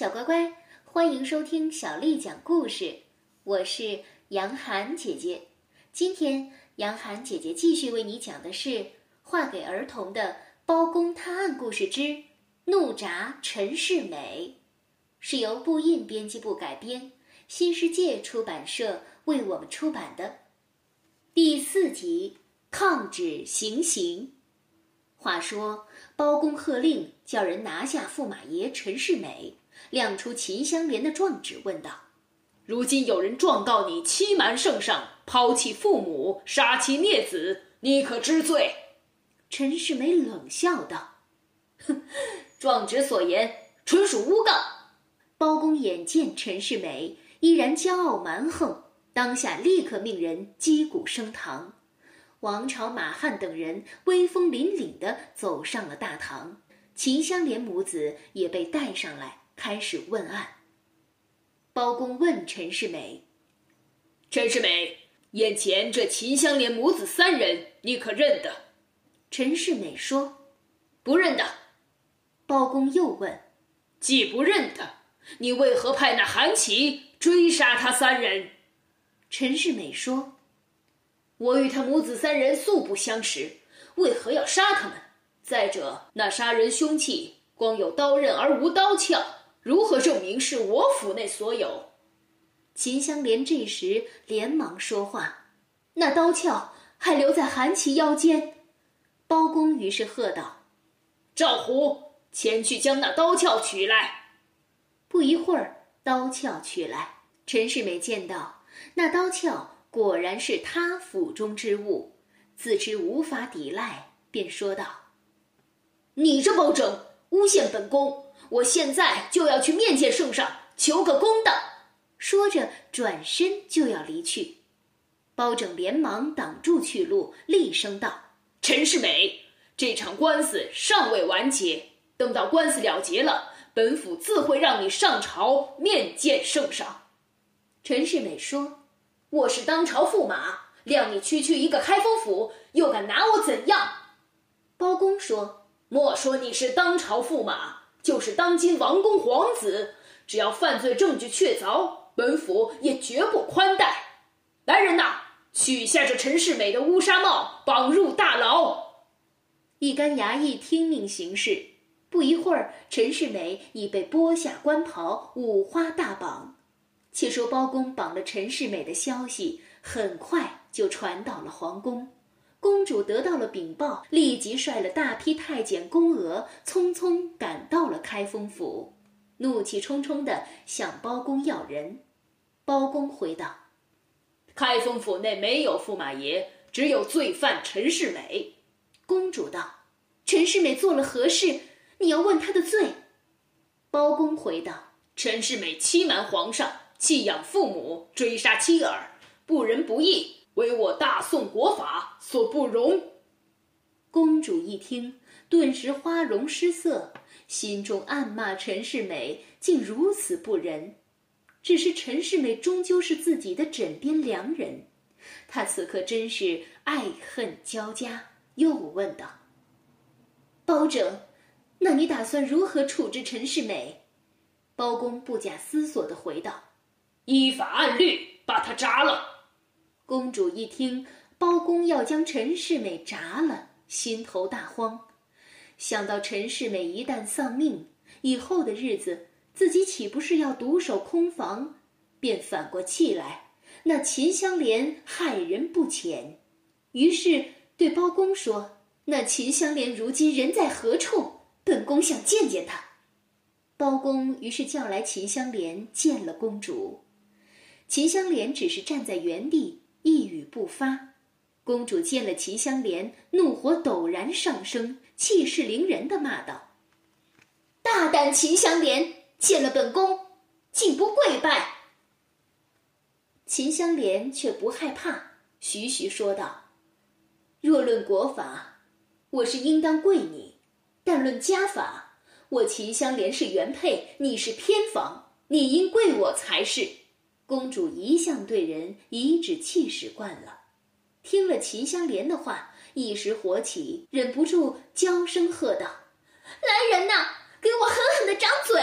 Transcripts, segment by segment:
小乖乖，欢迎收听小丽讲故事，我是杨涵姐姐。今天杨涵姐姐继续为你讲的是画给儿童的包公探案故事之怒铡陈世美，是由布印编辑部改编，新世界出版社为我们出版的。第4集，抗旨行刑。话说包公喝令叫人拿下驸马爷陈世美，亮出秦香莲的状纸，问道：如今有人状告你欺瞒圣上，抛弃父母，杀妻灭子，你可知罪？陈世美冷笑道：哼，状纸所言纯属诬告。包公眼见陈世美依然骄傲蛮横，当下立刻命人击鼓升堂。王朝、马汉等人威风凛凛地走上了大堂，秦香莲母子也被带上来，开始问案。包公问陈世美：陈世美，眼前这秦香莲母子三人，你可认得？陈世美说：不认得。包公又问：既不认得，你为何派那韩琦追杀他三人？陈世美说：我与他母子三人素不相识，为何要杀他们？再者，那杀人凶器光有刀刃而无刀鞘，如何证明是我府内所有？秦香莲这时连忙说话：那刀鞘还留在韩琦腰间。包公于是喝道：赵虎，前去将那刀鞘取来。不一会儿，刀鞘取来。陈世美见到那刀鞘果然是他府中之物，自知无法抵赖，便说道：你这包拯诬陷本宫，我现在就要去面见圣上，求个公道。说着转身就要离去。包拯连忙挡住去路，厉声道：陈世美，这场官司尚未完结，等到官司了结了，本府自会让你上朝面见圣上。陈世美说：我是当朝驸马，谅你区区一个开封府，又敢拿我怎样？包公说：莫说你是当朝驸马，就是当今王公皇子，只要犯罪证据确凿，本府也绝不宽待。来人呐，取下这陈世美的乌纱帽，绑入大牢。一干衙役听命行事。不一会儿，陈世美已被剥下官袍，五花大绑。且说包公绑了陈世美的消息很快就传到了皇宫，公主得到了禀报，立即率了大批太监宫娥匆匆赶到了开封府，怒气冲冲地向包公要人。包公回道：开封府内没有驸马爷，只有罪犯陈世美。公主道：陈世美做了何事？你要问他的罪。包公回道：陈世美欺瞒皇上，弃养父母，追杀妻儿，不仁不义，为我大宋国法所不容。公主一听，顿时花容失色，心中暗骂陈世美竟如此不仁。只是陈世美终究是自己的枕边良人，她此刻真是爱恨交加，又问道：包拯，那你打算如何处置陈世美？包公不假思索地回道：依法按律把他铡了。公主一听包公要将陈世美铡了，心头大慌，想到陈世美一旦丧命，以后的日子自己岂不是要独守空房，便反过气来，那秦香莲害人不浅。于是对包公说：那秦香莲如今人在何处？本宫想见见她。包公于是叫来秦香莲见了公主。秦香莲只是站在原地一语不发。公主见了秦香莲，怒火陡然上升，气势凌人地骂道：大胆秦香莲，见了本宫竟不跪拜！秦香莲却不害怕，徐徐说道：若论国法，我是应当跪你，但论家法，我秦香莲是原配，你是偏房，你应跪我才是。公主一向对人颐指气使惯了，听了秦香莲的话，一时火起，忍不住娇声喝道：来人呐，给我狠狠地掌嘴！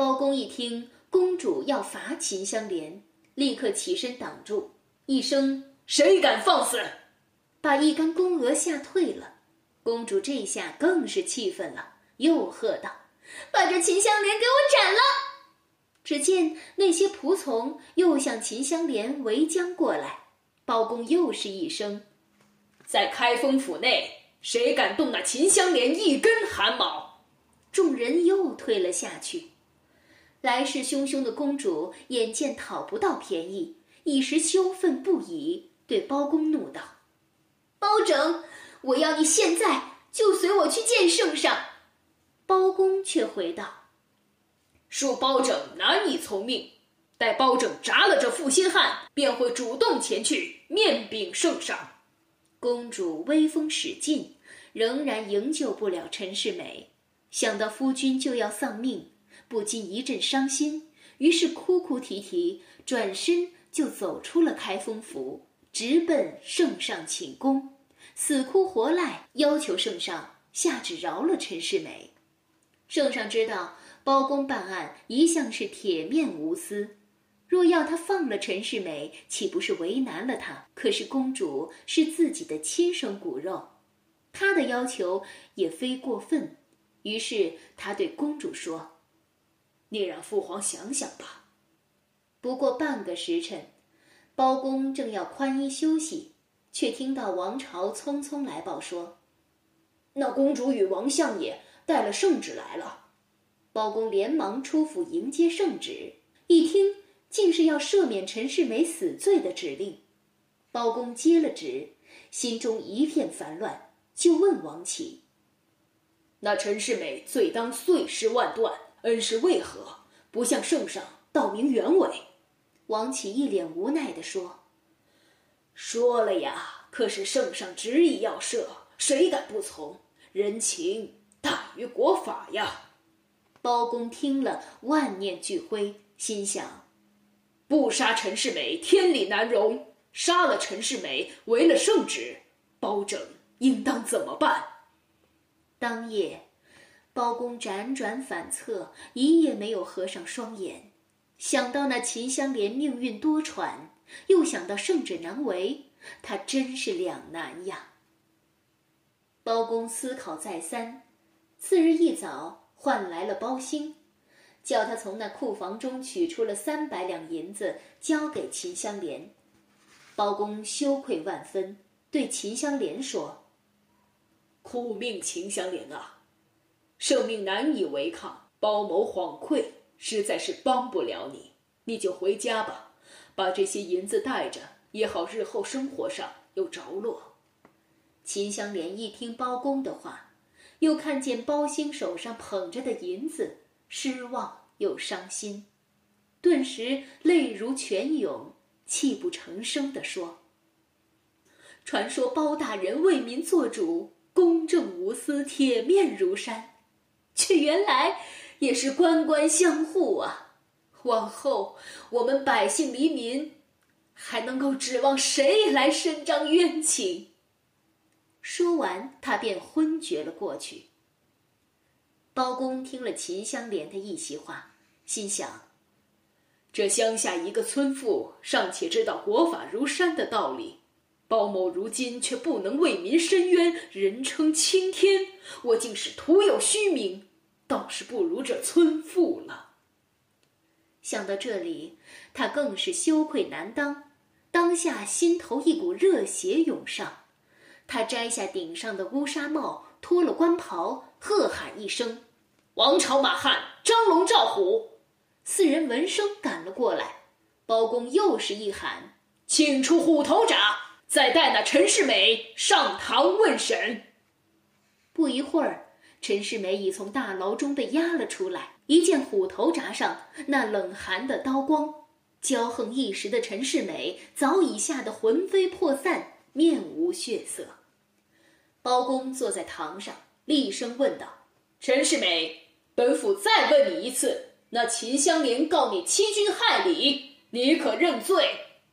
包公一听公主要罚秦香莲，立刻起身挡住，一声谁敢放肆，把一干宫娥吓退了。公主这下更是气愤了，又喝道，把这秦香莲给我斩了。只见那些仆从又向秦香莲围将过来，包公又是一声，在开封府内谁敢动那秦香莲一根汗毛。众人又退了下去。来势汹汹的公主眼见讨不到便宜，一时羞愤不已，对包公怒道，包拯，我要你现在就随我去见圣上。包公却回道，恕包拯难以从命，待包拯铡了这负心汉，便会主动前去面禀圣上。公主威风使尽，仍然营救不了陈世美，想到夫君就要丧命，不禁一阵伤心，于是哭哭啼啼，转身就走出了开封府，直奔圣上寝宫，死哭活赖，要求圣上下旨饶了陈世美。圣上知道包公办案一向是铁面无私，若要他放了陈世美，岂不是为难了他？可是公主是自己的亲生骨肉，他的要求也非过分，于是他对公主说，你让父皇想想吧。不过半个时辰，包公正要宽衣休息，却听到王朝匆匆来报说，那公主与王相爷带了圣旨来了。包公连忙出府迎接圣旨，一听竟是要赦免陈世美死罪的指令。包公接了旨，心中一片烦乱，就问王启，那陈世美罪当碎尸万段，恩师为何不向圣上道明原委？王启一脸无奈地说，说了呀，可是圣上执意要赦，谁敢不从？人情大于国法呀。包公听了万念俱灰，心想，不杀陈世美天理难容，杀了陈世美违了圣旨，包拯应当怎么办？当夜包公辗转反侧，一夜没有合上双眼，想到那秦香莲命运多舛，又想到圣旨难违，他真是两难呀。包公思考再三，次日一早唤来了包兴，叫他从那库房中取出了300两银子交给秦香莲。包公羞愧万分，对秦香莲说，苦命秦香莲啊，圣命难以违抗，包某惶愧，实在是帮不了你，你就回家吧，把这些银子带着，也好日后生活上有着落。秦香莲一听包公的话，又看见包兴手上捧着的银子，失望又伤心，顿时泪如泉涌，泣不成声地说，传说包大人为民做主，公正无私，铁面如山，却原来也是官官相护啊！往后我们百姓黎民，还能够指望谁来伸张冤情？说完，他便昏厥了过去。包公听了秦香莲的一席话，心想：这乡下一个村妇尚且知道国法如山的道理，包某如今却不能为民伸冤，人称青天，我竟是徒有虚名，倒是不如这村妇了。想到这里，他更是羞愧难当，当下心头一股热血涌上，他摘下顶上的乌纱帽，脱了官袍，喝喊一声，王朝、马汉、张龙、赵虎。四人闻声赶了过来，包公又是一喊，请出虎头铡，再带那陈世美上堂问审。不一会儿，陈世美已从大牢中被押了出来，一见虎头铡上那冷寒的刀光，骄横一时的陈世美早已吓得魂飞魄散，面无血色。包公坐在堂上，厉声问道，陈世美，本府再问你一次，那秦香莲告你欺君害理，你可认罪？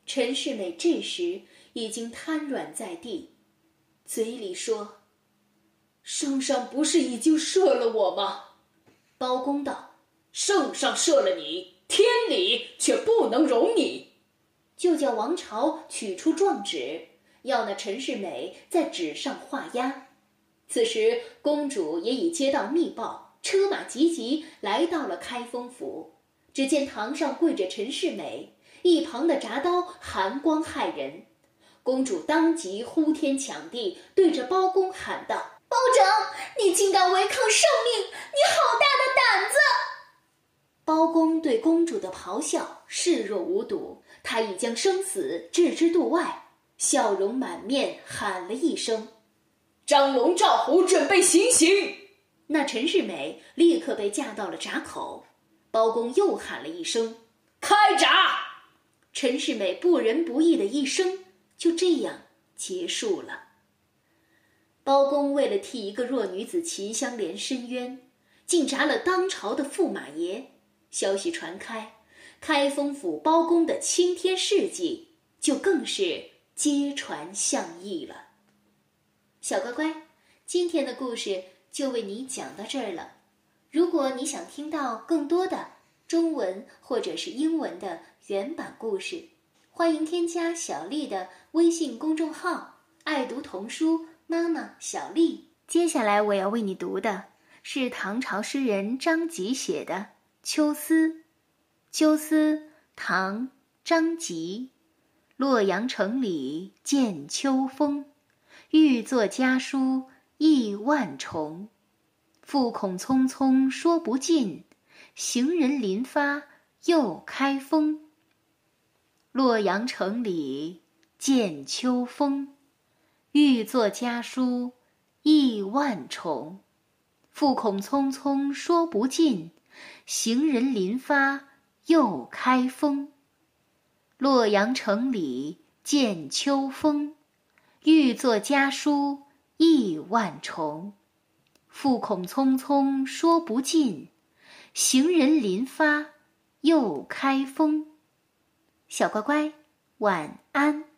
陈世美这时已经瘫软在地，嘴里说，圣上不是已经赦了我吗？包公道，圣上赦了你，天理却不能容你。”就叫王朝取出状纸，要那陈世美在纸上画押。此时公主也已接到密报，车马急急来到了开封府。只见堂上跪着陈世美，一旁的铡刀寒光骇人。公主当即呼天抢地，对着包公喊道：“包拯，你竟敢违抗圣命，你好大的胆子！”包公对公主的咆哮视若无睹，他已将生死置之度外，笑容满面，喊了一声：“张龙赵虎准备行刑！”那陈世美立刻被架到了闸口。包公又喊了一声：“开闸！”陈世美不仁不义的一生就这样结束了。包公为了替一个弱女子秦香莲申冤，竟铡了当朝的驸马爷。消息传开，开封府包公的青天事迹就更是街传巷议了。小乖乖，今天的故事就为你讲到这儿了。如果你想听到更多的中文或者是英文的原版故事，欢迎添加小丽的微信公众号爱读童书妈妈小丽。接下来我要为你读的是唐朝诗人张籍写的《秋思》。《秋思》唐·张籍。洛阳城里见秋风，欲作家书意万重。复恐匆匆说不尽，行人临发又开封。洛阳城里见秋风，欲作家书意万重。复恐匆匆说不尽，行人临发又开封。洛阳城里见秋风，欲作家书意万重。复恐匆匆说不尽，行人临发又开封。小乖乖，晚安。